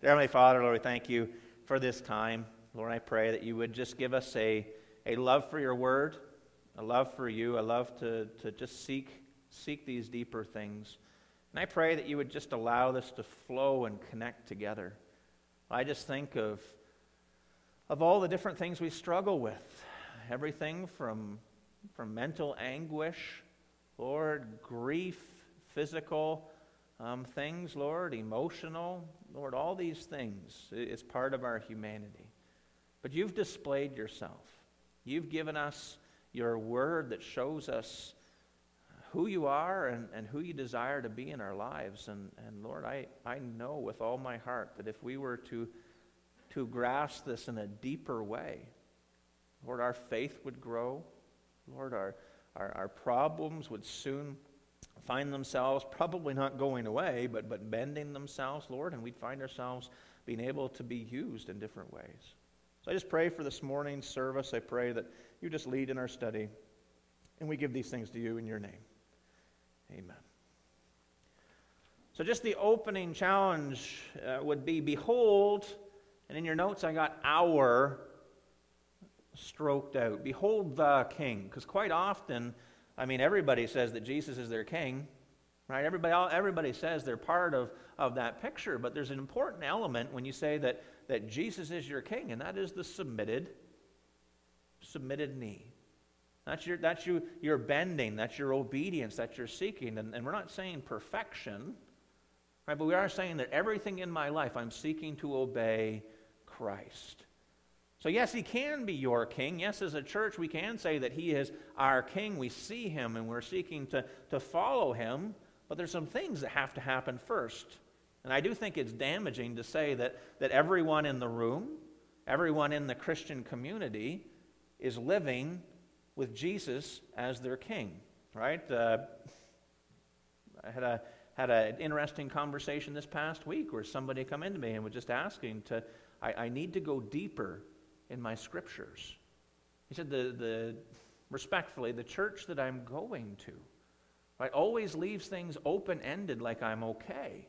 Dear Heavenly Father, Lord, we thank you for this time. Lord, I pray that you would just give us a love for your word, a love for you, a love to just seek these deeper things. And I pray that you would just allow this to flow and connect together. I just think of all the different things we struggle with, everything from mental anguish, Lord, grief, physical things, Lord, emotional, Lord, all these things is part of our humanity. But you've displayed yourself. You've given us your word that shows us who you are and who you desire to be in our lives. And Lord, I know with all my heart that if we were to grasp this in a deeper way, Lord, our faith would grow. Lord, our problems would soon find themselves probably not going away, but bending themselves, Lord, and we'd find ourselves being able to be used in different ways. So I just pray for this morning's service. I pray that you just lead in our study, and we give these things to you in your name. Amen. So just the opening challenge would be, behold, and in your notes I got our stroked out. Behold the King, because quite often, I mean, everybody says that Jesus is their king, right? Everybody says they're part of that picture, but there's an important element when you say that Jesus is your king, and that is the submitted knee. That's your bending, that's your obedience, that's your seeking, and we're not saying perfection, right? But we are saying that everything in my life I'm seeking to obey Christ. So yes, he can be your king. Yes, as a church, we can say that he is our king. We see him and we're seeking to follow him. But there's some things that have to happen first. And I do think it's damaging to say that everyone in the room, everyone in the Christian community is living with Jesus as their king, right? I had an interesting conversation this past week where somebody come into me and was just asking I need to go deeper in my scriptures. He said, respectfully, the church that I'm going to, right, always leaves things open-ended like I'm okay.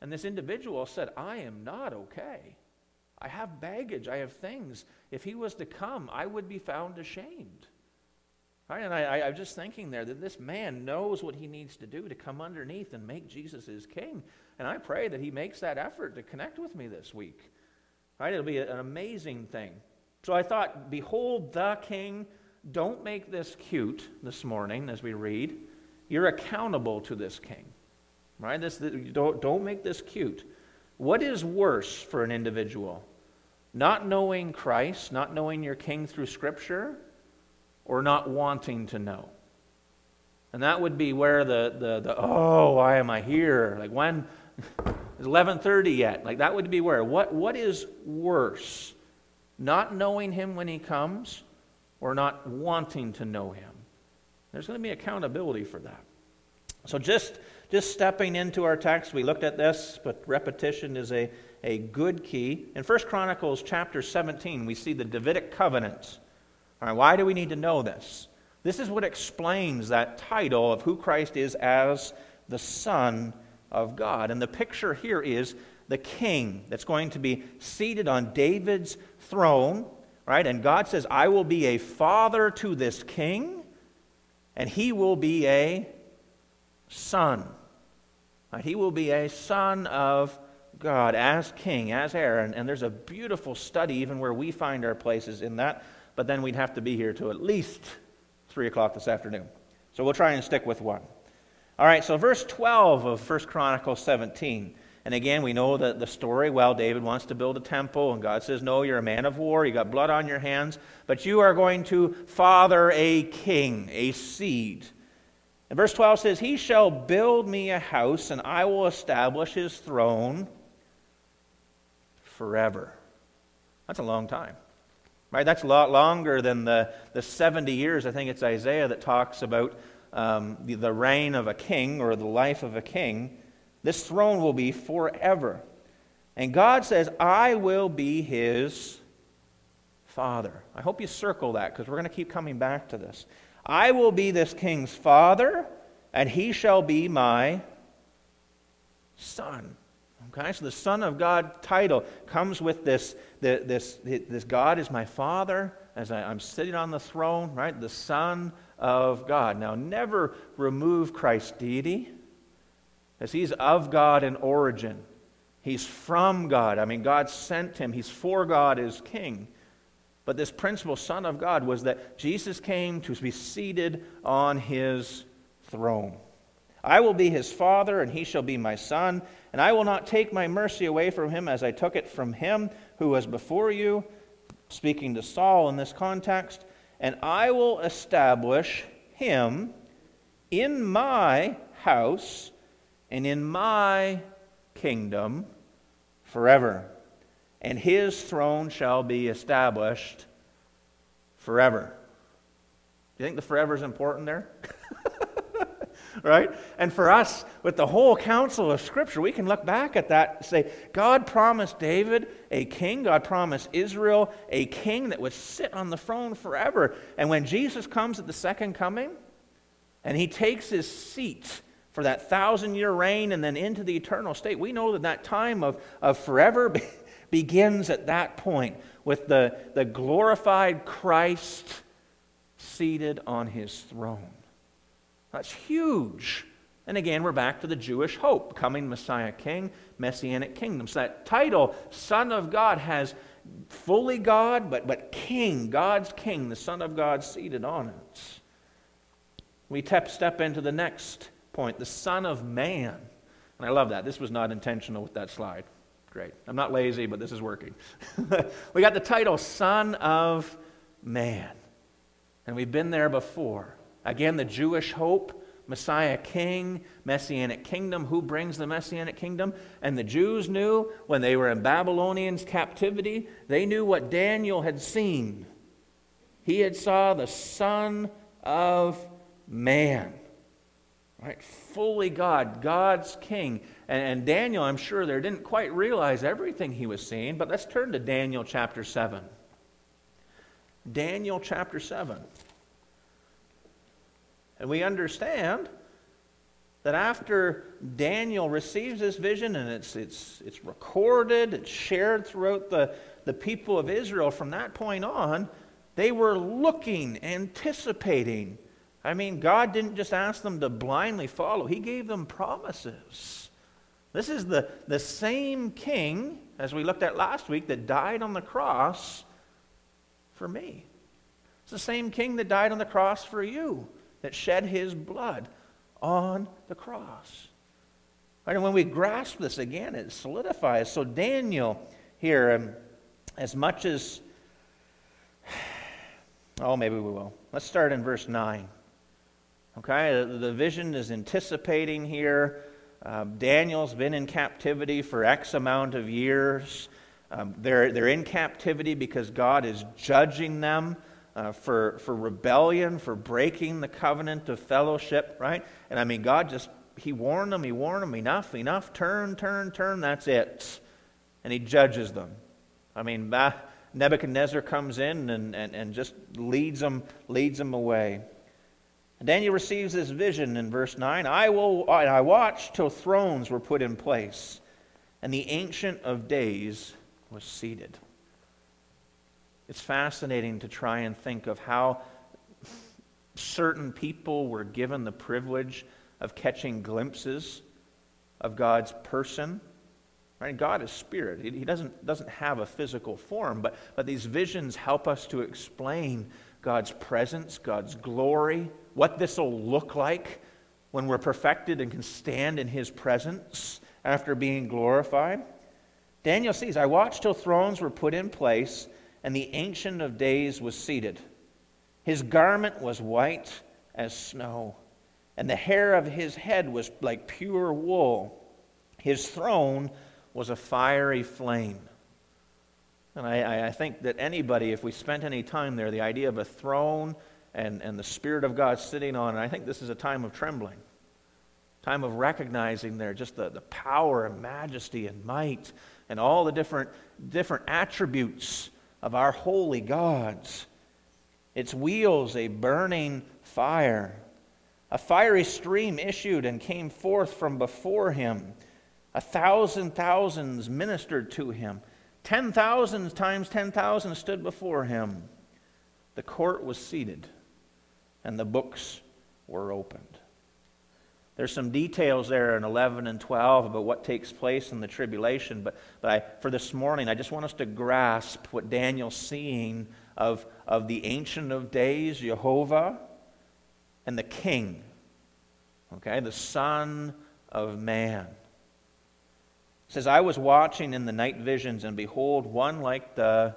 And this individual said, I am not okay. I have baggage. I have things. If he was to come, I would be found ashamed. Right? And I'm just thinking there that this man knows what he needs to do to come underneath and make Jesus his king. And I pray that he makes that effort to connect with me this week. Right? It'll be an amazing thing. So I thought, behold the King. Don't make this cute this morning as we read. You're accountable to this King. Right? Don't make this cute. What is worse for an individual? Not knowing Christ, not knowing your King through Scripture, or not wanting to know? And that would be where why am I here? Like, when... It's 11:30 yet. Like, that would be where. What is worse? Not knowing him when he comes or not wanting to know him? There's going to be accountability for that. So just stepping into our text, we looked at this, but repetition is a good key. In 1 Chronicles chapter 17, we see the Davidic covenants. All right, why do we need to know this? This is what explains that title of who Christ is as the Son of God. And the picture here is the king that's going to be seated on David's throne, right? And God says, I will be a father to this king, and he will be a son. Right? He will be a son of God as king, as heir. And there's a beautiful study even where we find our places in that, but then we'd have to be here till at least 3 o'clock this afternoon. So we'll try and stick with one. All right, so verse 12 of 1 Chronicles 17. And again, we know the story. Well, David wants to build a temple, and God says, no, you're a man of war. You got blood on your hands, but you are going to father a king, a seed. And verse 12 says, he shall build me a house, and I will establish his throne forever. That's a long time. Right? That's a lot longer than the 70 years. I think it's Isaiah that talks about the reign of a king or the life of a king. This throne will be forever. And God says, I will be his father. I hope you circle that, because we're going to keep coming back to this. I will be this king's father, and he shall be my son. Okay, so the Son of God title comes with this God is my Father as I'm sitting on the throne, right? The Son of God. Now, never remove Christ's deity, as he's of God in origin. He's from God. I mean, God sent him. He's for God as king. But this principle, Son of God, was that Jesus came to be seated on his throne. I will be his father, and he shall be my son, and I will not take my mercy away from him as I took it from him who was before you, speaking to Saul in this context, and I will establish him in my house and in my kingdom forever, and his throne shall be established forever. Do you think the forever is important there? Right? And for us, with the whole counsel of Scripture, we can look back at that and say, God promised David a king. God promised Israel a king that would sit on the throne forever. And when Jesus comes at the second coming, and he takes his seat for that 1,000-year reign and then into the eternal state, we know that that time of forever begins at that point with the glorified Christ seated on his throne. That's huge. And again, we're back to the Jewish hope, coming Messiah King, Messianic kingdom. So that title, Son of God, has fully God, but King, God's King, the Son of God seated on it. We step into the next point, the Son of Man. And I love that. This was not intentional with that slide. Great. I'm not lazy, but this is working. We got the title, Son of Man. And we've been there before. Again, the Jewish hope, Messiah King, Messianic kingdom. Who brings the Messianic kingdom? And the Jews knew when they were in Babylonian captivity, they knew what Daniel had seen. He had saw the Son of Man. Right? Fully God, God's King. And Daniel, I'm sure there, didn't quite realize everything he was seeing, but let's turn to Daniel chapter 7. Daniel chapter 7. And we understand that after Daniel receives this vision, and it's recorded, it's shared throughout the people of Israel, from that point on, they were looking, anticipating. I mean, God didn't just ask them to blindly follow. He gave them promises. This is the same king, as we looked at last week, that died on the cross for me. It's the same king that died on the cross for you, that shed his blood on the cross. Right, and when we grasp this again, it solidifies. So Daniel here, as much as... Oh, maybe we will. Let's start in verse 9. Okay, the vision is anticipating here. Daniel's been in captivity for X amount of years. They're in captivity because God is judging them. For rebellion, for breaking the covenant of fellowship, right? And I mean, God just, he warned them, enough, turn, that's it. And he judges them. I mean, Nebuchadnezzar comes in and just leads them away. And Daniel receives this vision in verse 9, I watched till thrones were put in place, and the Ancient of Days was seated. It's fascinating to try and think of how certain people were given the privilege of catching glimpses of God's person. Right? God is spirit. He doesn't have a physical form, but these visions help us to explain God's presence, God's glory, what this will look like when we're perfected and can stand in his presence after being glorified. Daniel sees, I watched till thrones were put in place, and the Ancient of Days was seated. His garment was white as snow, and the hair of his head was like pure wool. His throne was a fiery flame. And I think that anybody, if we spent any time there, the idea of a throne and the Spirit of God sitting on it, I think this is a time of trembling, time of recognizing there just the power and majesty and might and all the different attributes of our holy gods. Its wheels a burning fire. A fiery stream issued and came forth from before him. 1,000 thousands ministered to him. 10,000 times 10,000 stood before him. The court was seated, and the books were opened. There's some details there in 11 and 12 about what takes place in the tribulation, but for this morning, I just want us to grasp what Daniel's seeing of the Ancient of Days, Jehovah, and the King, okay, the Son of Man. It says, I was watching in the night visions, and behold, one like the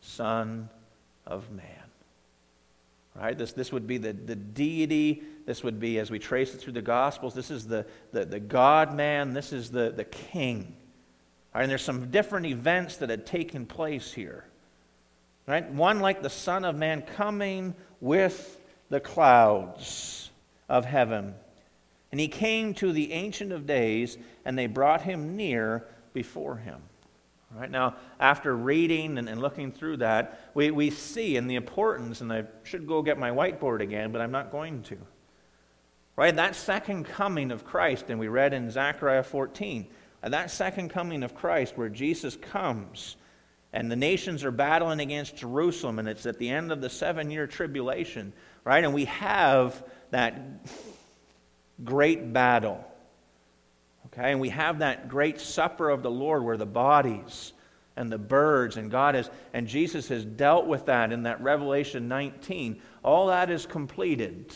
Son of Man. Right? This would be the deity. This would be, as we trace it through the Gospels, this is the God-man. This is the King. All right, and there's some different events that had taken place here. Right? One like the Son of Man coming with the clouds of heaven. And he came to the Ancient of Days, and they brought him near before him. All right, now, after reading and looking through that, we see in the importance, and I should go get my whiteboard again, but I'm not going to. Right, that second coming of Christ, and we read in Zechariah 14, that second coming of Christ where Jesus comes, and the nations are battling against Jerusalem, and it's at the end of the 7-year tribulation, right? And we have that great battle, okay? And we have that great supper of the Lord where the bodies and the birds and God has, and Jesus has dealt with that in that Revelation 19. All that is completed.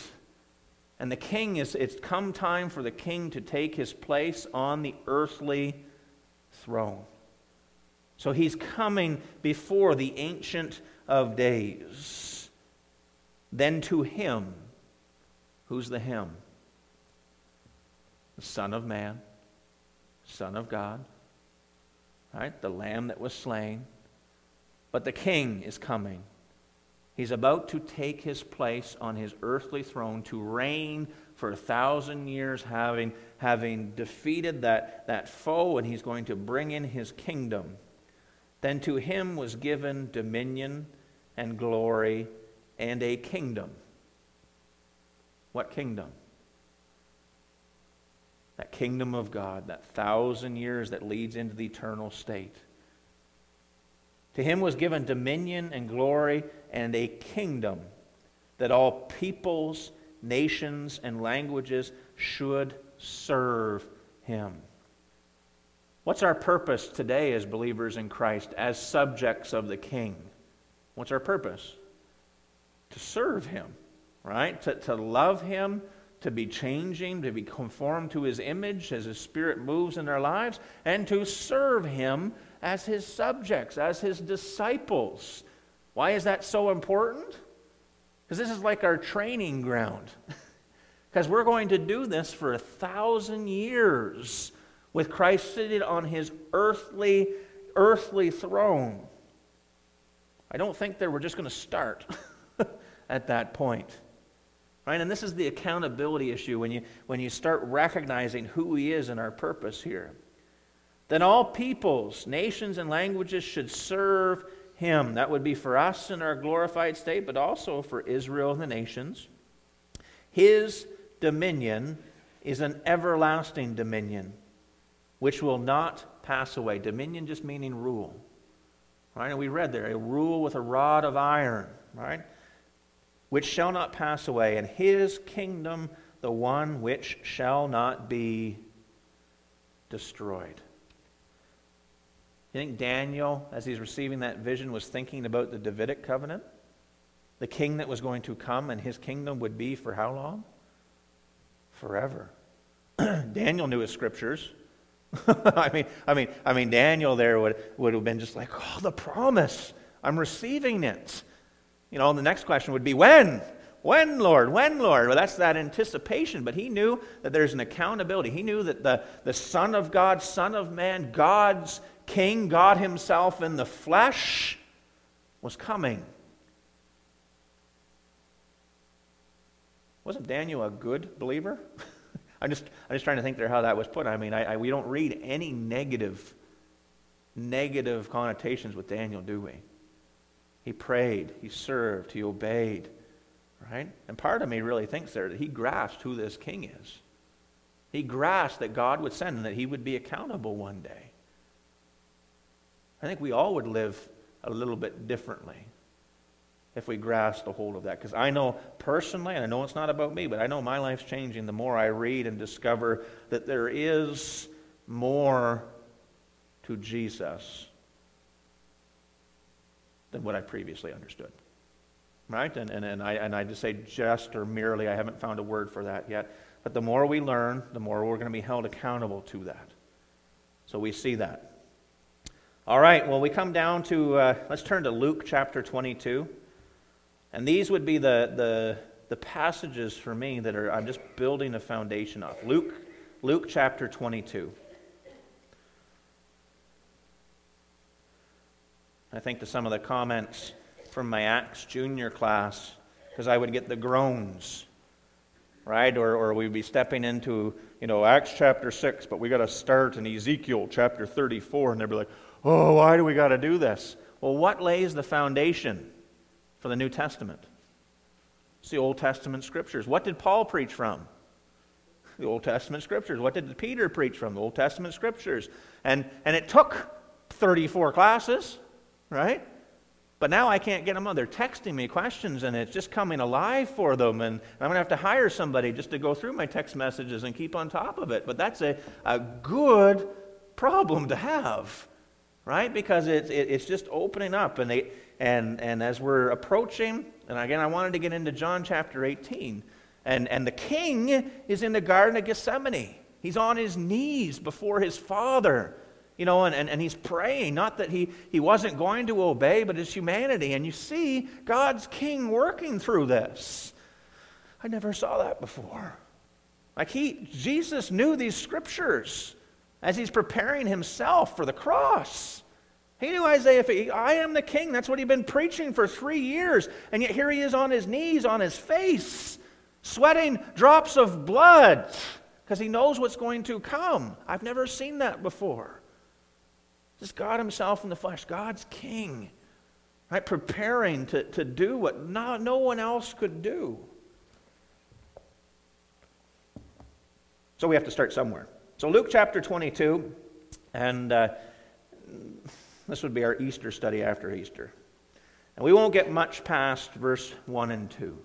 And the King is, it's come time for the King to take his place on the earthly throne. So he's coming before the Ancient of Days. Then to him, who's the him? The Son of Man, Son of God, right? The Lamb that was slain. But the King is coming. He's about to take his place on his earthly throne to reign for 1,000 years, having defeated that foe, and he's going to bring in his kingdom. Then to him was given dominion and glory and a kingdom. What kingdom? That kingdom of God, that 1,000 years that leads into the eternal state. To him was given dominion and glory and a kingdom that all peoples, nations, and languages should serve him. What's our purpose today as believers in Christ, as subjects of the King? What's our purpose? To serve him, right? To love him, to be changing, to be conformed to his image as his Spirit moves in our lives, and to serve him as his subjects, as his disciples. Why is that so important? Because this is like our training ground. Because we're going to do this for 1,000 years with Christ seated on his earthly throne. I don't think that we're just going to start at that point. Right? And this is the accountability issue when you start recognizing who he is and our purpose here. Then all peoples, nations, and languages should serve him. That would be for us in our glorified state, but also for Israel and the nations. His dominion is an everlasting dominion, which will not pass away. Dominion just meaning rule. Right? And we read there, a rule with a rod of iron, right? Which shall not pass away, and his kingdom, the one which shall not be destroyed. You think Daniel, as he's receiving that vision, was thinking about the Davidic covenant? The king that was going to come, and his kingdom would be for how long? Forever. Daniel knew his scriptures. I mean, Daniel there would have been just like, oh, the promise. I'm receiving it. You know, the next question would be, when? When, Lord? When, Lord? Well, that's that anticipation. But he knew that there's an accountability. He knew that the Son of God, Son of Man, God's King, God himself in the flesh, was coming. Wasn't Daniel a good believer? I'm just trying to think there how that was put. I mean, we don't read any negative connotations with Daniel, do we? He prayed, he served, he obeyed, right? And part of me really thinks there that he grasped who this king is. He grasped that God would send him, that he would be accountable one day. I think we all would live a little bit differently if we grasped a hold of that. Because I know personally, and I know it's not about me, but I know my life's changing the more I read and discover that there is more to Jesus than what I previously understood. Right? And I just say just or merely, I haven't found a word for that yet. But the more we learn, the more we're going to be held accountable to that. So we see that. All right, well, we come down to, let's turn to Luke chapter 22. And these would be the passages for me that are, I'm just building a foundation off. Luke chapter 22. I think to some of the comments from my Acts Junior class, because I would get the groans, right? Or we'd be stepping into, you know, Acts chapter 6, but we got to start in Ezekiel chapter 34, and they'd be like, oh, why do we got to do this? Well, what lays the foundation for the New Testament? It's the Old Testament Scriptures. What did Paul preach from? The Old Testament Scriptures. What did Peter preach from? The Old Testament Scriptures. And it took 34 classes, right? But now I can't get them out. They're texting me questions, and it's just coming alive for them, and I'm going to have to hire somebody just to go through my text messages and keep on top of it. But that's a good problem to have. Right? Because it's just opening up. And as we're approaching, and again, I wanted to get into John chapter 18. And the king is in the Garden of Gethsemane. He's on his knees before his father. You know, and he's praying. Not that he wasn't going to obey, but his humanity. And you see God's king working through this. I never saw that before. Like Jesus knew these scriptures. As he's preparing himself for the cross. He knew Isaiah 50, I am the king. That's what he'd been preaching for 3 years. And yet here he is on his knees, on his face, sweating drops of blood. Because he knows what's going to come. I've never seen that before. Just God himself in the flesh. God's king. Right? Preparing to do what no one else could do. So we have to start somewhere. So Luke chapter 22, and this would be our Easter study after Easter. And we won't get much past verse 1 and 2.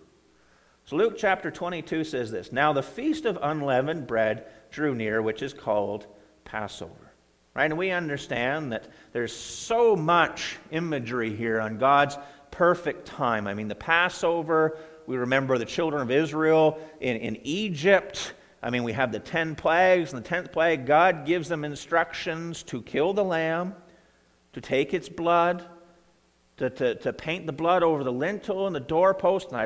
So Luke chapter 22 says this, Now the feast of unleavened bread drew near, which is called Passover. Right? And we understand that there's so much imagery here on God's perfect time. I mean, the Passover, we remember the children of Israel in Egypt. I mean, we have the 10 plagues, and the 10th plague, God gives them instructions to kill the lamb, to take its blood, to paint the blood over the lintel and the doorpost, and I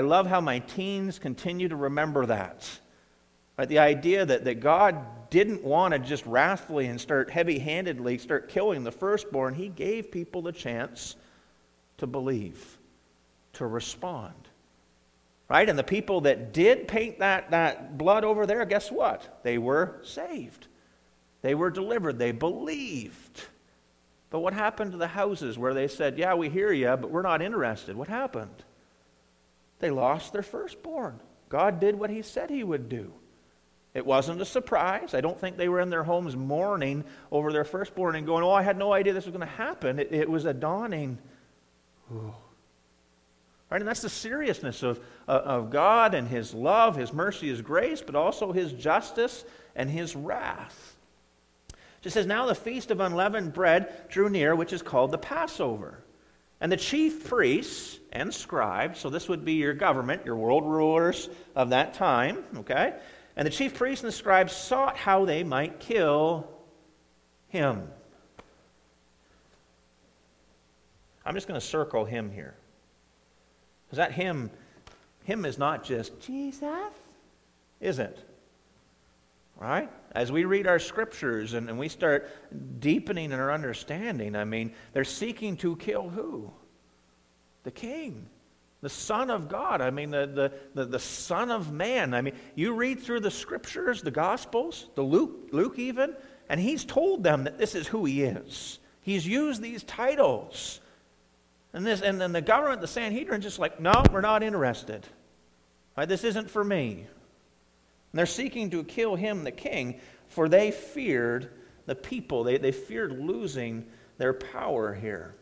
love how my teens continue to remember that. Right? The idea that God didn't want to just wrathfully and heavy-handedly start killing the firstborn. He gave people the chance to believe, to respond. Right? And the people that did paint that blood over there, guess what? They were saved. They were delivered. They believed. But what happened to the houses where they said, yeah, we hear you, but we're not interested? What happened? They lost their firstborn. God did what he said he would do. It wasn't a surprise. I don't think they were in their homes mourning over their firstborn and going, oh, I had no idea this was going to happen. It was a dawning. Ooh. Right? And that's the seriousness of God and his love, his mercy, his grace, but also his justice and his wrath. It says, Now the feast of unleavened bread drew near, which is called the Passover. And the chief priests and scribes, so this would be your government, your world rulers of that time, okay? And the chief priests and the scribes sought how they might kill him. I'm just going to circle him here. Is that him is not just Jesus, is it? Right? As we read our scriptures and we start deepening in our understanding, I mean, they're seeking to kill who? The king, the Son of God. I mean, the Son of Man. I mean, you read through the scriptures, the Gospels, the Luke even, and he's told them that this is who he is. He's used these titles. And then the government, the Sanhedrin, just like, no, we're not interested. Right? This isn't for me. And they're seeking to kill him, the king, for they feared the people. They feared losing their power here.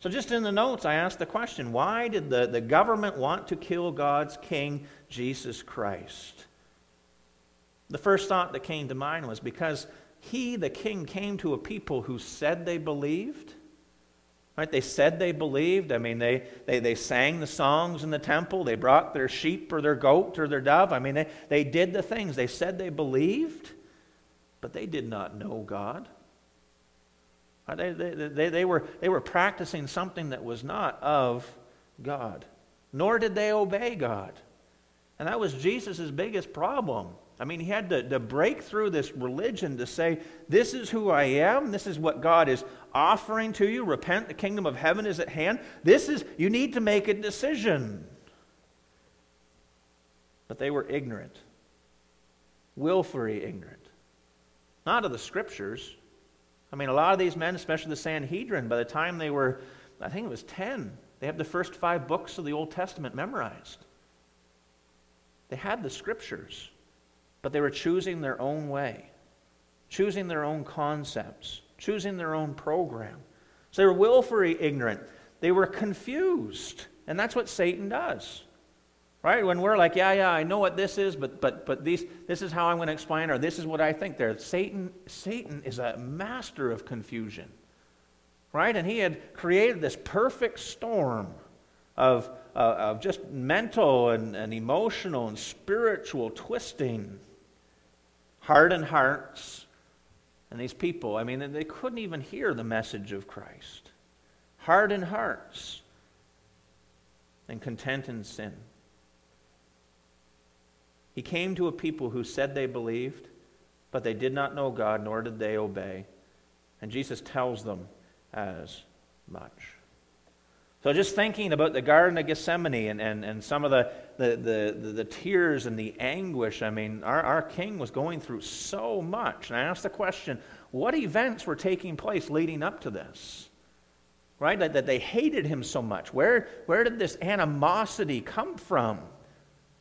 So just in the notes, I asked the question, why did the government want to kill God's king, Jesus Christ? The first thought that came to mind was because he, the king, came to a people who said they believed. Right? They said they believed. I mean, they sang the songs in the temple. They brought their sheep or their goat or their dove. I mean, they did the things. They said they believed, but they did not know God. They were practicing something that was not of God, nor did they obey God. And that was Jesus' biggest problem. I mean, he had to break through this religion to say, this is who I am, this is what God is offering to you, repent, the kingdom of heaven is at hand. You need to make a decision. But they were ignorant, willfully ignorant, not of the scriptures. I mean, a lot of these men, especially the Sanhedrin, by the time they were, I think it was 10, they had the first 5 books of the Old Testament memorized. They had the scriptures, but they were choosing their own way, choosing their own concepts, choosing their own program. So they were willfully ignorant. They were confused, and that's what Satan does. Right? When we're like, yeah, I know what this is, but this is how I'm going to explain, or this is what I think there. Satan is a master of confusion. Right? And he had created this perfect storm of just mental and emotional and spiritual twisting. Hardened hearts. And these people, I mean, they couldn't even hear the message of Christ. Hardened hearts and content in sin. He came to a people who said they believed, but they did not know God, nor did they obey. And Jesus tells them as much. So just thinking about the Garden of Gethsemane and some of the tears and the anguish, I mean, our king was going through so much. And I asked the question, what events were taking place leading up to this? Right? That they hated him so much. Where did this animosity come from?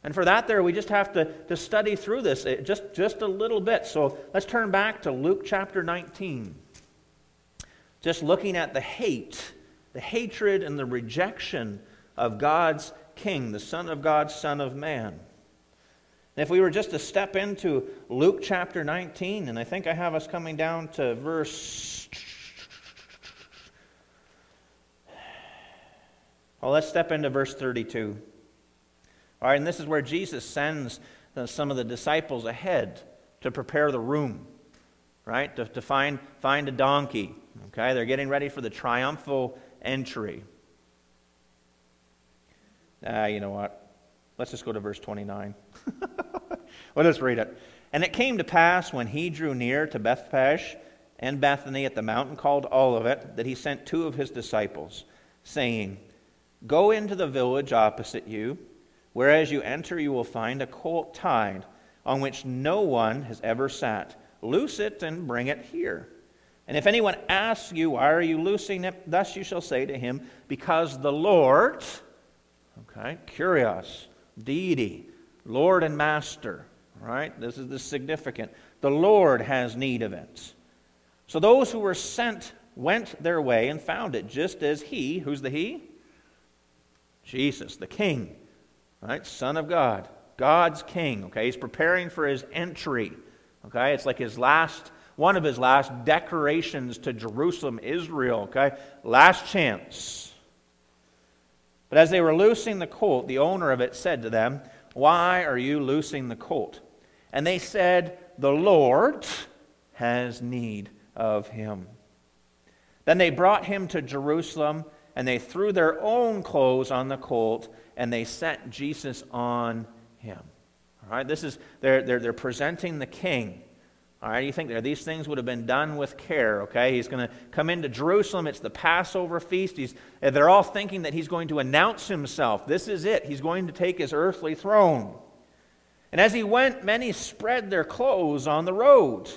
And for that we just have to study through this just a little bit. So let's turn back to Luke chapter 19. Just looking at the hatred and the rejection of God's King, the Son of God, Son of Man. And if we were just to step into Luke chapter 19, and I think I have us coming down to verse... Well, let's step into verse 32. All right, and this is where Jesus sends some of the disciples ahead to prepare the room, right? To find a donkey, okay? They're getting ready for the triumphal entry. You know what? Let's just go to verse 29. Well, let's read it. And it came to pass when he drew near to Bethphage and Bethany at the mountain called Olivet, that he sent 2 of his disciples, saying, Go into the village opposite you, whereas you enter, you will find a colt tied, on which no one has ever sat. Loose it and bring it here. And if anyone asks you, why are you loosing it? Thus you shall say to him, because the Lord, okay, kurios, deity, Lord and Master, right? This is the significant. The Lord has need of it. So those who were sent went their way and found it, just as he, who's the he? Jesus, the King. Right? Son of God, God's King, okay? He's preparing for his entry, okay? It's like one of his last decorations to Jerusalem, Israel, okay? Last chance. But as they were loosing the colt, the owner of it said to them, Why are you loosing the colt? And they said, The Lord has need of him. Then they brought him to Jerusalem, and they threw their own clothes on the colt, and they set Jesus on him. All right, this is they're presenting the king. All right, you think these things would have been done with care? Okay, he's going to come into Jerusalem. It's the Passover feast. They're all thinking that he's going to announce himself. This is it. He's going to take his earthly throne. And as he went, many spread their clothes on the road.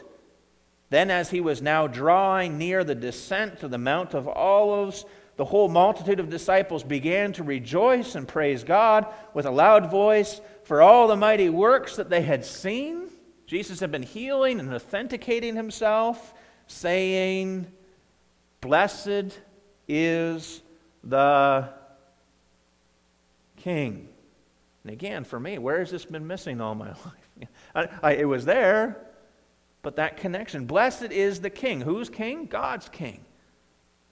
Then, as he was now drawing near the descent to the Mount of Olives, the whole multitude of disciples began to rejoice and praise God with a loud voice for all the mighty works that they had seen. Jesus had been healing and authenticating himself, saying, "Blessed is the King." And again, for me, where has this been missing all my life? It was there, but that connection. Blessed is the King. Who's King? God's King.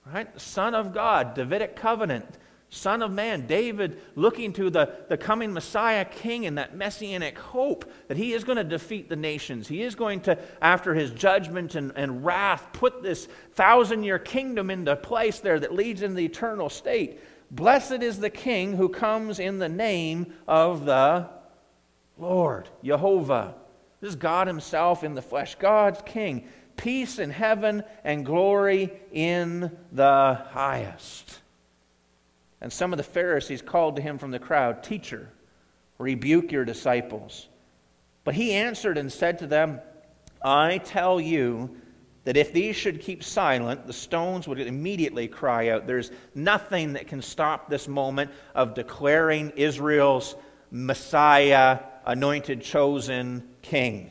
Right? Son of God, Davidic covenant. Son of man, David, looking to the coming Messiah King and that messianic hope that he is going to defeat the nations. He is going to, after his judgment and wrath, put this 1,000-year kingdom into place there that leads into the eternal state. Blessed is the King who comes in the name of the Lord, Jehovah. This is God himself in the flesh, God's King. Peace in heaven and glory in the highest. And some of the Pharisees called to him from the crowd, "Teacher, rebuke your disciples." But he answered and said to them, "I tell you that if these should keep silent, the stones would immediately cry out." There's nothing that can stop this moment of declaring Israel's Messiah, anointed, chosen King.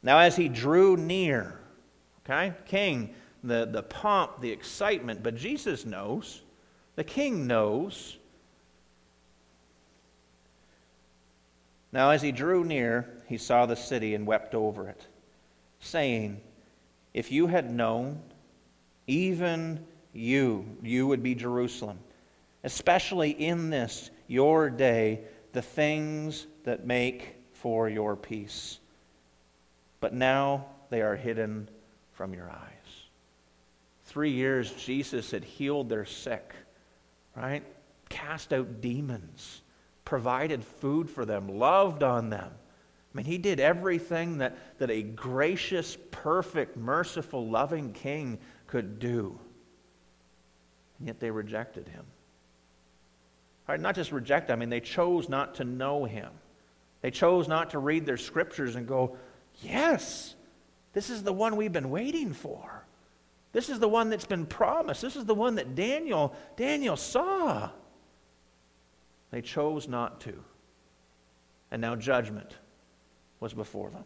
Now as he drew near, okay, King, the pomp, the excitement, but Jesus knows. The King knows. Now as he drew near, he saw the city and wept over it, saying, "If you had known, even you would be Jerusalem, especially in this your day, the things that make for your peace. But now they are hidden from your eyes." 3 years Jesus had healed their sick. Right? Cast out demons, provided food for them, loved on them. I mean, he did everything that a gracious, perfect, merciful, loving King could do. And yet they rejected him. All right, not just reject, they chose not to know him. They chose not to read their scriptures and go, "Yes, this is the one we've been waiting for. This is the one that's been promised. This is the one that Daniel saw." They chose not to. And now judgment was before them.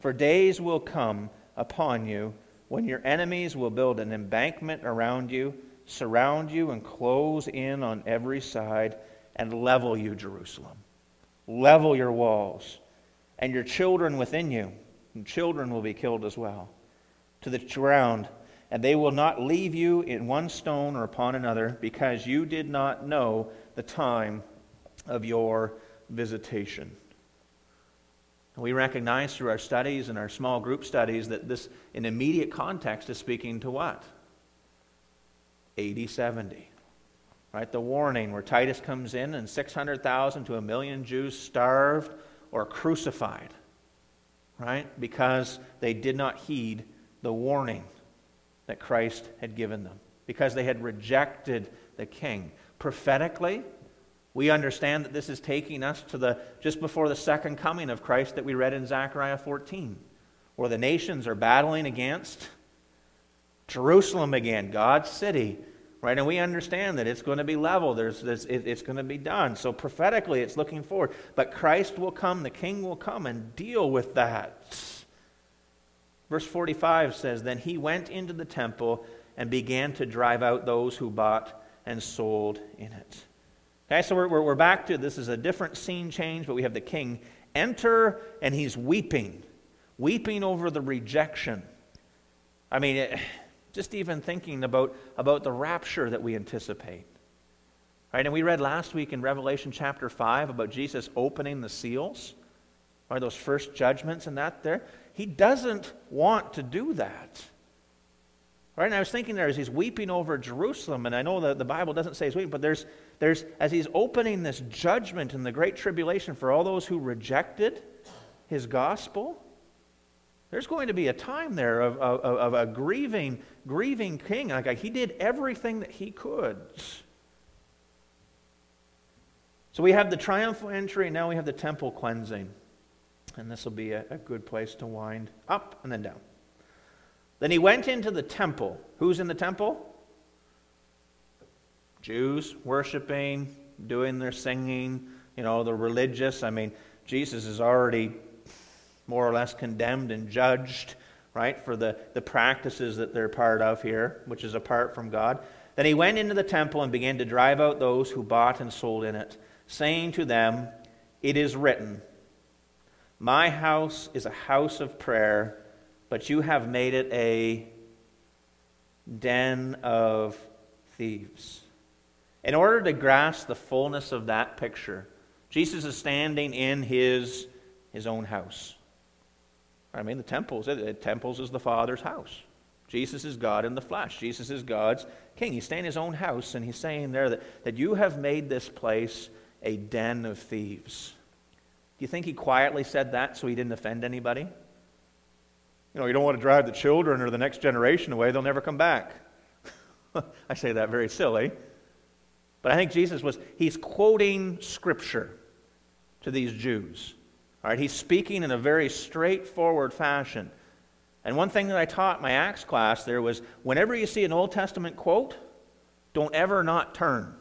"For days will come upon you when your enemies will build an embankment around you, surround you, and close in on every side, and level you, Jerusalem. Level your walls, and your children within you, and children will be killed as well, to the ground, and they will not leave you in one stone or upon another, because you did not know the time of your visitation." We recognize through our studies and our small group studies that this, in immediate context, is speaking to what? AD 70. Right? The warning where Titus comes in and 600,000 to 1 million Jews starved or crucified. Right? Because they did not heed the warning that Christ had given them, because they had rejected the King. Prophetically, we understand that this is taking us to the just before the second coming of Christ that we read in Zechariah 14, where the nations are battling against Jerusalem again, God's city, right? And we understand that it's going to be leveled. It's going to be done. So prophetically, it's looking forward. But Christ will come, the King will come and deal with that. Verse 45 says, "Then he went into the temple and began to drive out those who bought and sold in it." Okay, so we're back to this is a different scene change, but we have the King enter and he's weeping over the rejection. Just even thinking about the rapture that we anticipate. Right, and we read last week in Revelation chapter 5 about Jesus opening the seals, or those first judgments and that there. He doesn't want to do that. Right? And I was thinking there as he's weeping over Jerusalem, and I know that the Bible doesn't say he's weeping, but there's as he's opening this judgment and the great tribulation for all those who rejected his gospel, there's going to be a time there of a grieving King. Like he did everything that he could. So we have the triumphal entry, and now we have the temple cleansing. And this will be a good place to wind up and then down. Then he went into the temple. Who's in the temple? Jews worshiping, doing their singing, you know, the religious. I mean, Jesus is already more or less condemned and judged, right, for the practices that they're part of here, which is apart from God. Then he went into the temple and began to drive out those who bought and sold in it, saying to them, "It is written, my house is a house of prayer, but you have made it a den of thieves." In order to grasp the fullness of that picture, Jesus is standing in his own house. I mean, the temples is the Father's house. Jesus is God in the flesh. Jesus is God's king. He's staying in his own house, and he's saying there that you have made this place a den of thieves. Do you think he quietly said that so he didn't offend anybody? You know, you don't want to drive the children or the next generation away. They'll never come back. I say that very silly. But I think Jesus he's quoting Scripture to these Jews. All right, he's speaking in a very straightforward fashion. And one thing that I taught my Acts class there was, whenever you see an Old Testament quote, don't ever not turn.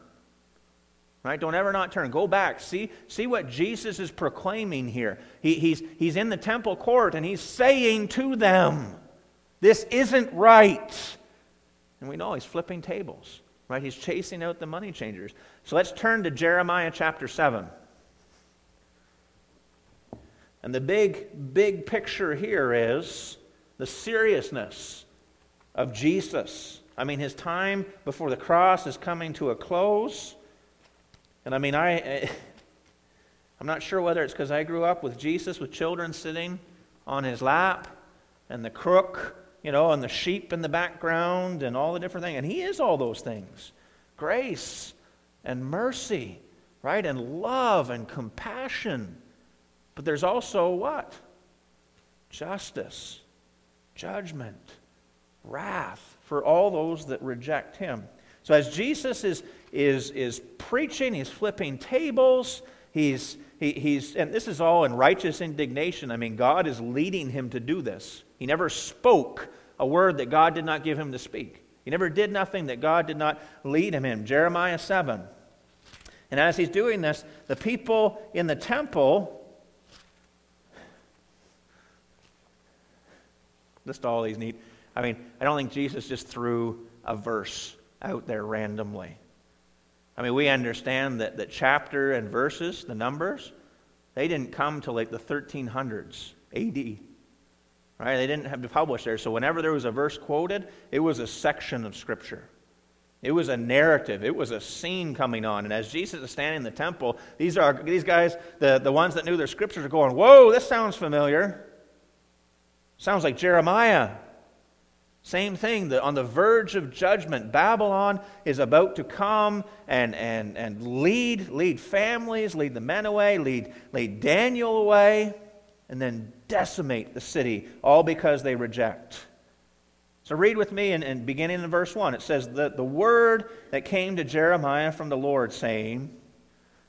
Right? Don't ever not turn. Go back. See what Jesus is proclaiming here. He's in the temple court and he's saying to them, this isn't right. And we know he's flipping tables. Right? He's chasing out the money changers. So let's turn to Jeremiah chapter 7. And the big picture here is the seriousness of Jesus. I mean, his time before the cross is coming to a close. And I mean, I'm not sure whether it's because I grew up with Jesus, with children sitting on his lap, and the crook, you know, and the sheep in the background, and all the different things. And he is all those things. Grace and mercy, right? And love and compassion. But there's also what? Justice, judgment, wrath for all those that reject him. So as Jesus is preaching, he's flipping tables, he's and this is all in righteous indignation. I mean, God is leading him to do this. He never spoke a word that God did not give him to speak. He never did nothing that God did not lead him in. Jeremiah 7. And as he's doing this, the people in the temple list all these neat. I mean, I don't think Jesus just threw a verse out there randomly. I mean, we understand that the chapter and verses, the numbers, they didn't come till like the 1300s AD. Right? They didn't have to publish there. So whenever there was a verse quoted, it was a section of Scripture. It was a narrative. It was a scene coming on. And as Jesus is standing in the temple, these guys, the ones that knew their Scriptures, are going, "Whoa, this sounds familiar. Sounds like Jeremiah." Same thing, on the verge of judgment, Babylon is about to come and lead families, lead the men away, lead Daniel away, and then decimate the city, all because they reject. So read with me, and beginning in verse 1, it says, the word that came to Jeremiah from the Lord, saying,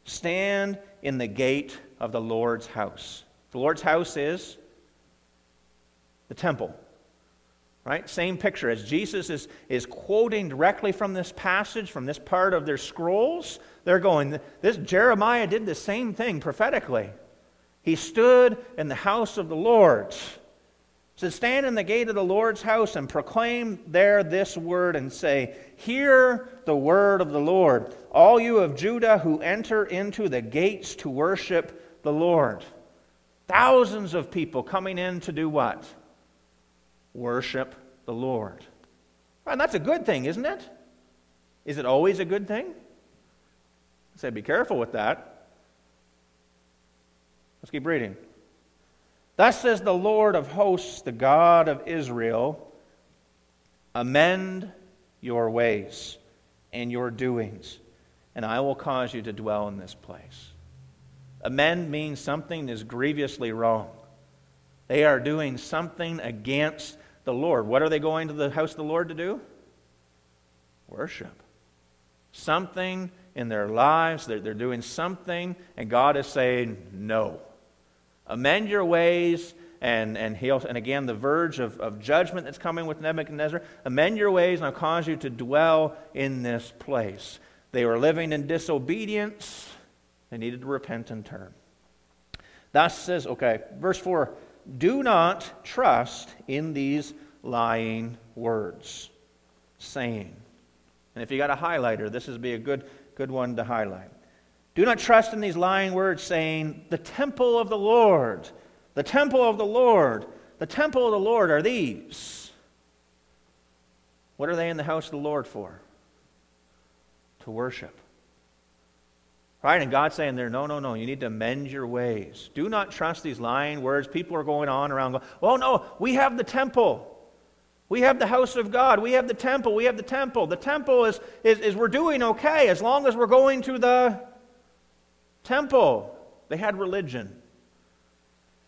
"Stand in the gate of the Lord's house." The Lord's house is the temple. Right? Same picture. As Jesus is quoting directly from this passage, from this part of their scrolls, they're going, this Jeremiah did the same thing prophetically. He stood in the house of the Lord. It says, "Stand in the gate of the Lord's house and proclaim there this word and say, hear the word of the Lord, all you of Judah who enter into the gates to worship the Lord." Thousands of people coming in to do what? Worship the Lord. And that's a good thing, isn't it? Is it always a good thing? I said, be careful with that. Let's keep reading. "Thus says the Lord of hosts, the God of Israel, amend your ways and your doings, and I will cause you to dwell in this place." Amend means something is grievously wrong. They are doing something against the Lord. What are they going to the house of the Lord to do? Worship. Something in their lives, they're doing something, and God is saying, no. Amend your ways, and again, the verge of judgment that's coming with Nebuchadnezzar. Amend your ways, and I'll cause you to dwell in this place. They were living in disobedience. They They needed to repent and turn. That says, okay, verse 4, do not trust in these lying words, saying. And if you got a highlighter, this would be a good one to highlight. Do not trust in these lying words, saying, the temple of the Lord, the temple of the Lord, the temple of the Lord are these. What are they in the house of the Lord for? To worship. Right? And God's saying there, no, you need to mend your ways. Do not trust these lying words. People are going on around going, oh no, we have the temple. We have the house of God. We have the temple. We have the temple. The temple is we're doing okay as long as we're going to the temple. They had religion.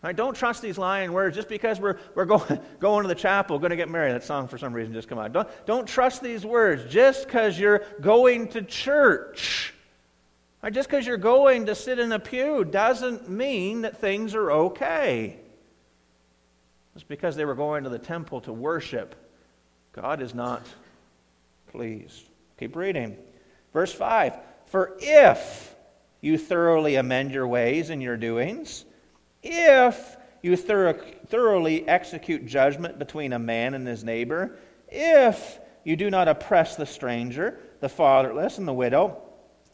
Right, don't trust these lying words just because we're going to the chapel, going to get married. That song for some reason just come out. Don't trust these words just because you're going to church. Right, just because you're going to sit in a pew doesn't mean that things are okay. It's because they were going to the temple to worship. God is not pleased. Keep reading. Verse 5. For if you thoroughly amend your ways and your doings, if you thoroughly execute judgment between a man and his neighbor, if you do not oppress the stranger, the fatherless, and the widow,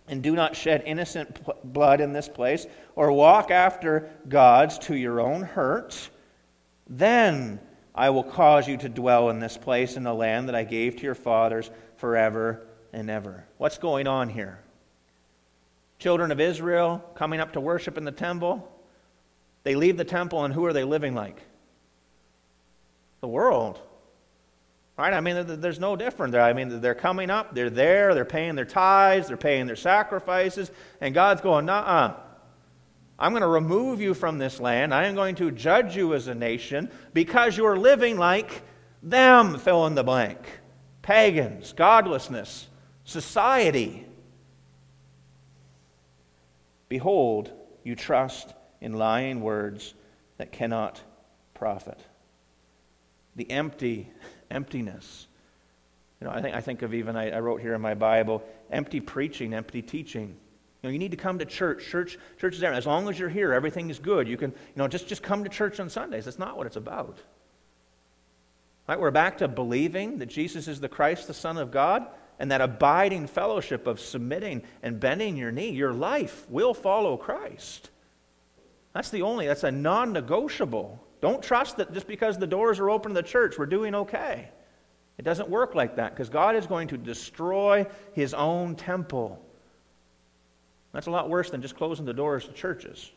and do not shed innocent blood in this place, or walk after gods to your own hurt, then I will cause you to dwell in this place in the land that I gave to your fathers forever and ever. What's going on here? Children of Israel coming up to worship in the temple. They leave the temple, and who are they living like? The world. Right? I mean, there's no difference there. I mean, they're coming up, they're there, they're paying their tithes, they're paying their sacrifices, and God's going, nuh-uh. I'm going to remove you from this land. I am going to judge you as a nation because you're living like them, fill in the blank. Pagans, godlessness, society. Behold, you trust in lying words that cannot profit. The emptiness. You know, I think of even, I wrote here in my Bible, empty preaching, empty teaching. You know, you need to come to church. Church is there. As long as you're here, everything is good. You can, just come to church on Sundays. That's not what it's about. Right? We're back to believing that Jesus is the Christ, the Son of God, and that abiding fellowship of submitting and bending your knee. Your life will follow Christ. That's a non-negotiable. Don't trust that just because the doors are open to the church, we're doing okay. It doesn't work like that because God is going to destroy His own temple. That's a lot worse than just closing the doors to churches.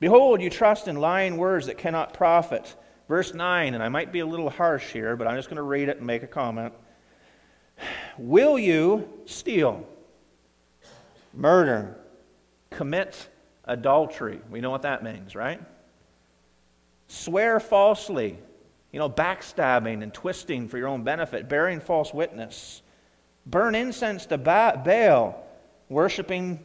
Behold, you trust in lying words that cannot profit. Verse 9, and I might be a little harsh here, but I'm just going to read it and make a comment. Will you steal, murder, commit adultery? We know what that means, right? Swear falsely, backstabbing and twisting for your own benefit, bearing false witness, burn incense to Baal, worshiping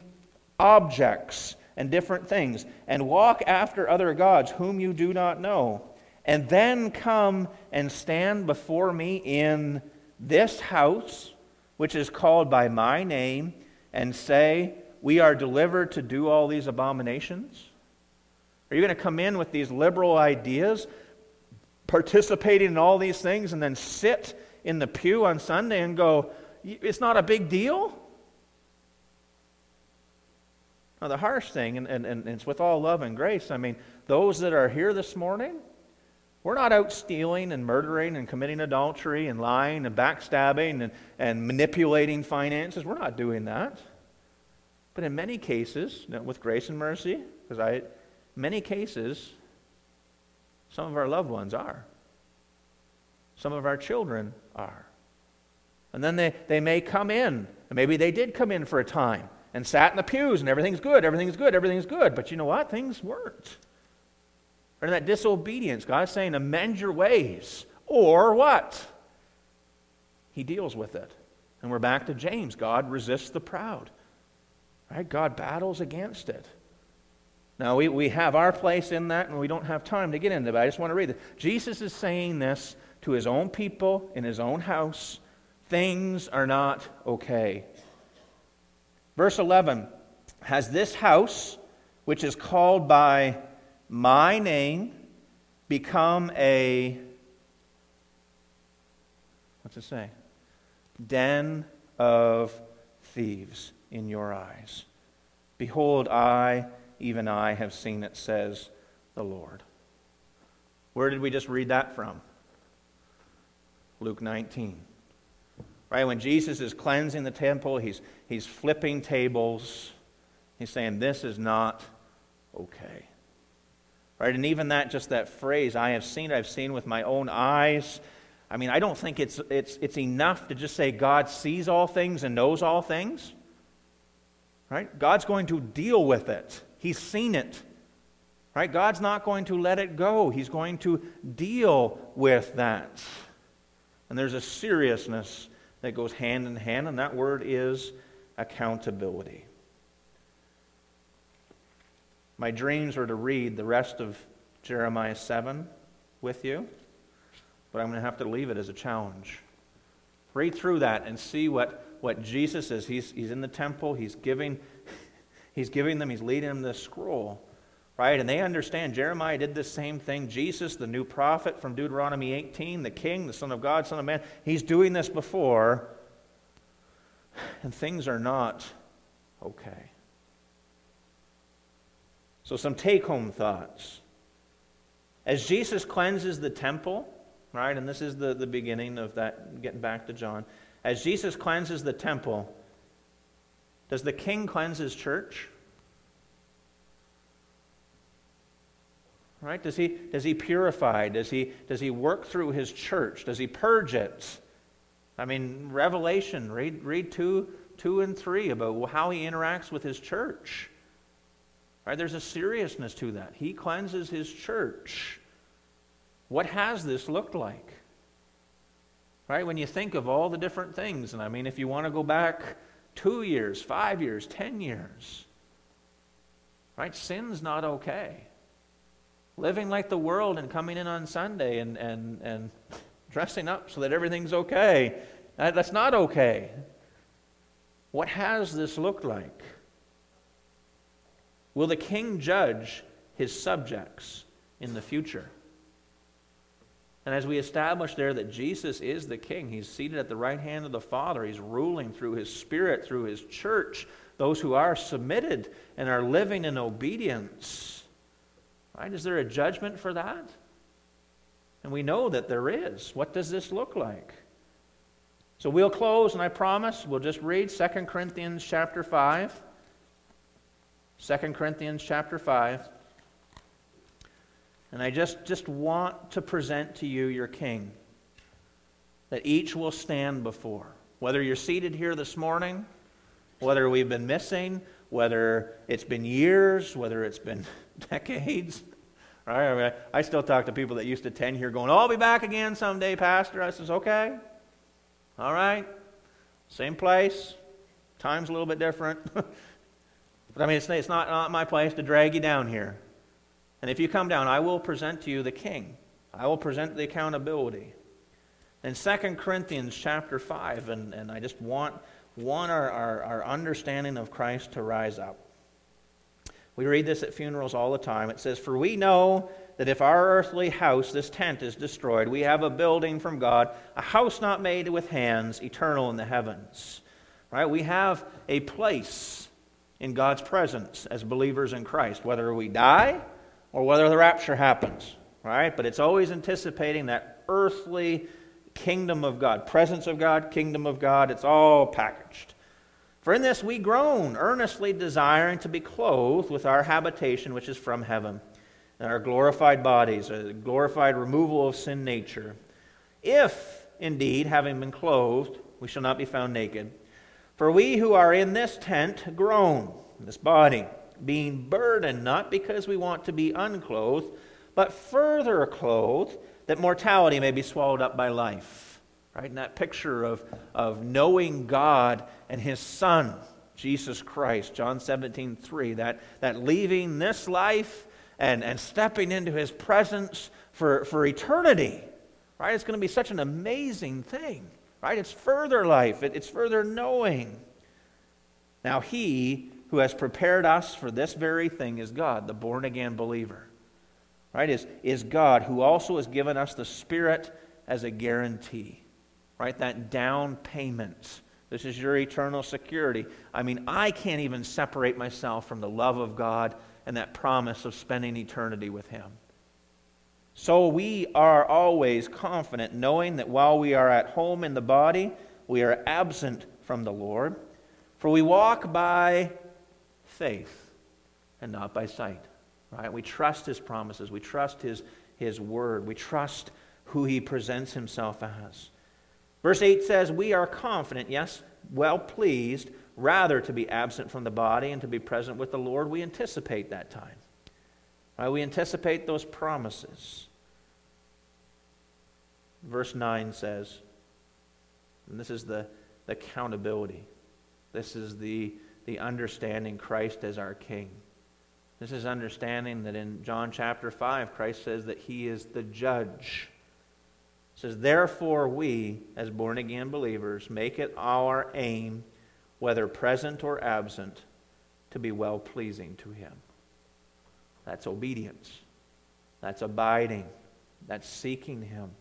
objects and different things, and walk after other gods whom you do not know, and then come and stand before me in this house, which is called by my name, and say, we are delivered to do all these abominations? Are you going to come in with these liberal ideas, participating in all these things, and then sit in the pew on Sunday and go, it's not a big deal? Now, the harsh thing, and it's with all love and grace, I mean, those that are here this morning, we're not out stealing and murdering and committing adultery and lying and backstabbing and manipulating finances. We're not doing that. But in many cases, with grace and mercy, some of our loved ones are. Some of our children are. And then they may come in, and maybe they did come in for a time and sat in the pews and everything's good. But you know what? Things weren't. Or in that disobedience, God's saying, amend your ways. Or what? He deals with it. And we're back to James. God resists the proud. Right? God battles against it. Now, we have our place in that, and we don't have time to get into it, but I just want to read it. Jesus is saying this to His own people in His own house. Things are not okay. Verse 11, has this house, which is called by my name, become a, what's it say? Den of thieves in your eyes. Behold, I, even I, have seen it, says the Lord. Where did we just read that from? Luke 19. Right, when Jesus is cleansing the temple, he's flipping tables. He's saying, this is not okay. Right, and even that, just that phrase, I have seen, I've seen with my own eyes. I mean, I don't think it's enough to just say God sees all things and knows all things. Right? God's going to deal with it. He's seen it. Right? God's not going to let it go. He's going to deal with that. And there's a seriousness that goes hand in hand, and that word is accountability. My dreams were to read the rest of Jeremiah 7 with you, but I'm going to have to leave it as a challenge. Read through that and see what Jesus is. He's in the temple. He's giving them. He's leading them this scroll, right? And they understand Jeremiah did the same thing. Jesus, the new prophet from Deuteronomy 18, the king, the Son of God, Son of Man, he's doing this before, and things are not okay. So some take-home thoughts. As Jesus cleanses the temple, right, and this is the beginning of that, getting back to John. As Jesus cleanses the temple, does the king cleanse his church? Right? Does he purify? Does he work through his church? Does he purge it? I mean, Revelation, read 2 and 3 about how he interacts with his church. Right? There's a seriousness to that. He cleanses his church. What has this looked like? Right? When you think of all the different things, and I mean, if you want to go back 2 years, 5 years, 10 years, right? Sin's not okay. Living like the world and coming in on Sunday and dressing up so that everything's okay. That's not okay. What has this looked like? Will the king judge his subjects in the future? And as we establish there that Jesus is the king, he's seated at the right hand of the Father, he's ruling through his Spirit, through his church, those who are submitted and are living in obedience. Right? Is there a judgment for that? And we know that there is. What does this look like? So we'll close, and I promise we'll just read 2 Corinthians chapter 5. 2 Corinthians chapter 5. And I just want to present to you your king that each will stand before. Whether you're seated here this morning, whether we've been missing, whether it's been years, whether it's been decades. Right? I mean, I still talk to people that used to attend here going, I'll be back again someday, Pastor. I says, okay, all right, same place, time's a little bit different. But I mean, it's not my place to drag you down here. And if you come down, I will present to you the king. I will present the accountability. In 2 Corinthians chapter 5, and I just want our understanding of Christ to rise up. We read this at funerals all the time. It says, for we know that if our earthly house, this tent, is destroyed, we have a building from God, a house not made with hands, eternal in the heavens. Right? We have a place in God's presence as believers in Christ, whether we die or whether the rapture happens, right? But it's always anticipating that earthly kingdom of God, presence of God, kingdom of God. It's all packaged. For in this we groan, earnestly desiring to be clothed with our habitation, which is from heaven, and our glorified bodies, a glorified removal of sin nature. If, indeed, having been clothed, we shall not be found naked. For we who are in this tent groan, this body, being burdened, not because we want to be unclothed, but further clothed, that mortality may be swallowed up by life. Right? And that picture of knowing God and his Son, Jesus Christ, John 17:3, that leaving this life and stepping into his presence for eternity. Right? It's going to be such an amazing thing. Right? It's further life. It's further knowing. Now he who has prepared us for this very thing is God, the born-again believer. Right? Is God, who also has given us the Spirit as a guarantee. Right? That down payment. This is your eternal security. I mean, I can't even separate myself from the love of God and that promise of spending eternity with Him. So we are always confident, knowing that while we are at home in the body, we are absent from the Lord. For we walk by faith and not by sight. Right? We trust His promises. We trust His word. We trust who He presents Himself as. Verse 8 says, we are confident, yes, well pleased, rather to be absent from the body and to be present with the Lord. We anticipate that time. Right? We anticipate those promises. Verse 9 says, and this is the accountability. This is the understanding Christ as our King. This is understanding that in John chapter 5, Christ says that He is the judge. It says, therefore we, as born-again believers, make it our aim, whether present or absent, to be well-pleasing to Him. That's obedience. That's abiding. That's seeking Him.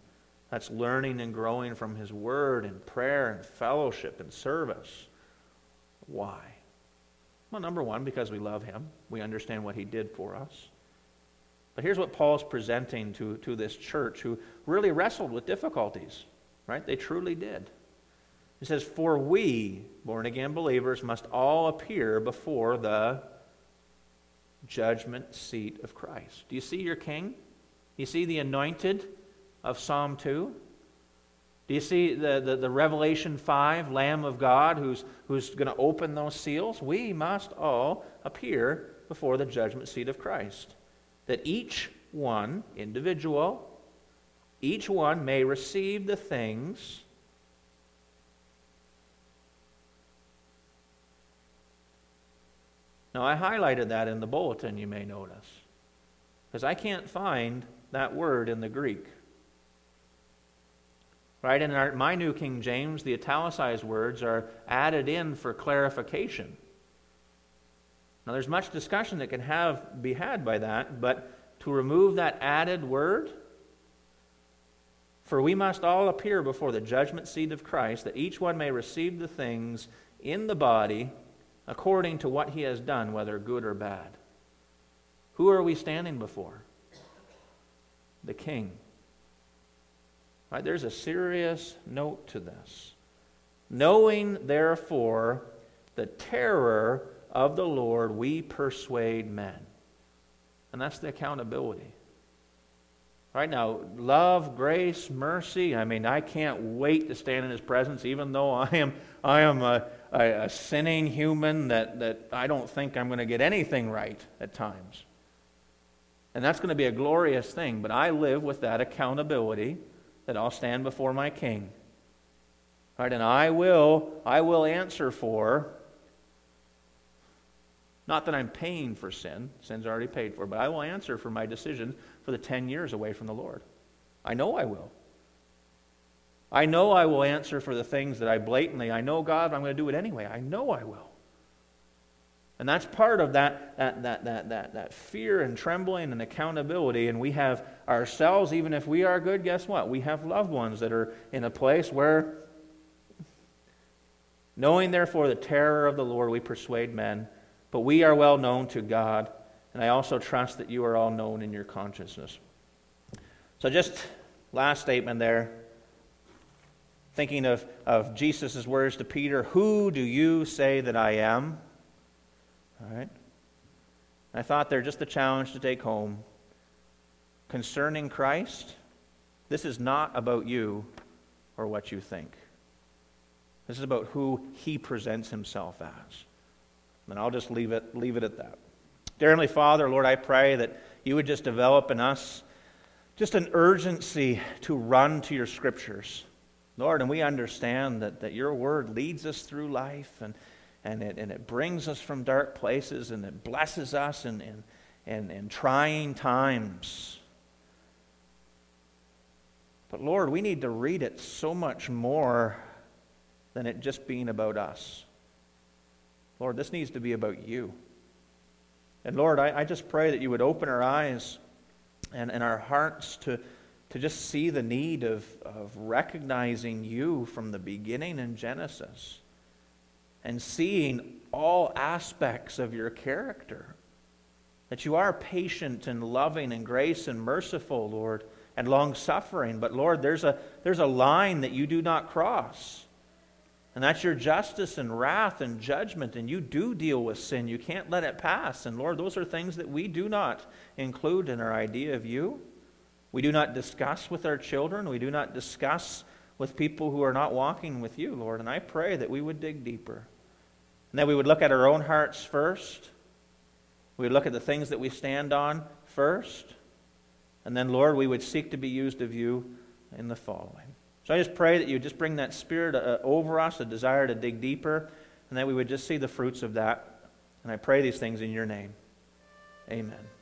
That's learning and growing from His word and prayer and fellowship and service. Why? Well, number one, because we love Him. We understand what He did for us. But here's what Paul's presenting to this church who really wrestled with difficulties, right? They truly did. He says, for we, born-again believers, must all appear before the judgment seat of Christ. Do you see your King? Do you see the anointed of Psalm 2? Do you see the Revelation 5, Lamb of God, who's going to open those seals? We must all appear before the judgment seat of Christ, that each one, individual, each one may receive the things . Now, I highlighted that in the bulletin, you may notice, because I can't find that word in the Greek. Right? In my New King James, the italicized words are added in for clarification. Now, there's much discussion that can be had by that, but to remove that added word, for we must all appear before the judgment seat of Christ, that each one may receive the things in the body according to what he has done, whether good or bad. Who are we standing before? The King. Right? There's a serious note to this. Knowing, therefore, the terror of the Lord, we persuade men. And that's the accountability. Right now, love, grace, mercy. I mean, I can't wait to stand in His presence, even though I am a sinning human that I don't think I'm going to get anything right at times. And that's going to be a glorious thing, but I live with that accountability that I'll stand before my King. Right? And I will answer for, not that I'm paying for sin, sin's already paid for, but I will answer for my decision for the 10 years away from the Lord. I know I will. I know I will answer for the things that I know, God, I'm going to do it anyway. I know I will. And that's part of that fear and trembling and accountability. And we have ourselves, even if we are good, guess what? We have loved ones that are in a place where, knowing therefore the terror of the Lord, we persuade men. But we are well known to God, and I also trust that you are all known in your consciousness. So just last statement there. Thinking of Jesus' words to Peter, who do you say that I am? All right. I thought they're just a challenge to take home. Concerning Christ, this is not about you or what you think. This is about who He presents Himself as. And I'll just leave it at that. Dear Heavenly Father, Lord, I pray that you would just develop in us just an urgency to run to your Scriptures. Lord, and we understand that your word leads us through life, and it brings us from dark places, and it blesses us in trying times. But Lord, we need to read it so much more than it just being about us. Lord, this needs to be about you. And Lord, I just pray that you would open our eyes and our hearts to just see the need of recognizing you from the beginning in Genesis and seeing all aspects of your character, that you are patient and loving and grace and merciful, Lord, and long-suffering. But Lord, there's a line that you do not cross, and that's your justice and wrath and judgment, and you do deal with sin. You can't let it pass. And Lord, those are things that we do not include in our idea of you. We do not discuss with our children. We do not discuss with people who are not walking with you, Lord. And I pray that we would dig deeper, and that we would look at our own hearts first. We would look at the things that we stand on first. And then, Lord, we would seek to be used of you in the following. So I just pray that you just bring that spirit over us, a desire to dig deeper, and that we would just see the fruits of that. And I pray these things in your name. Amen.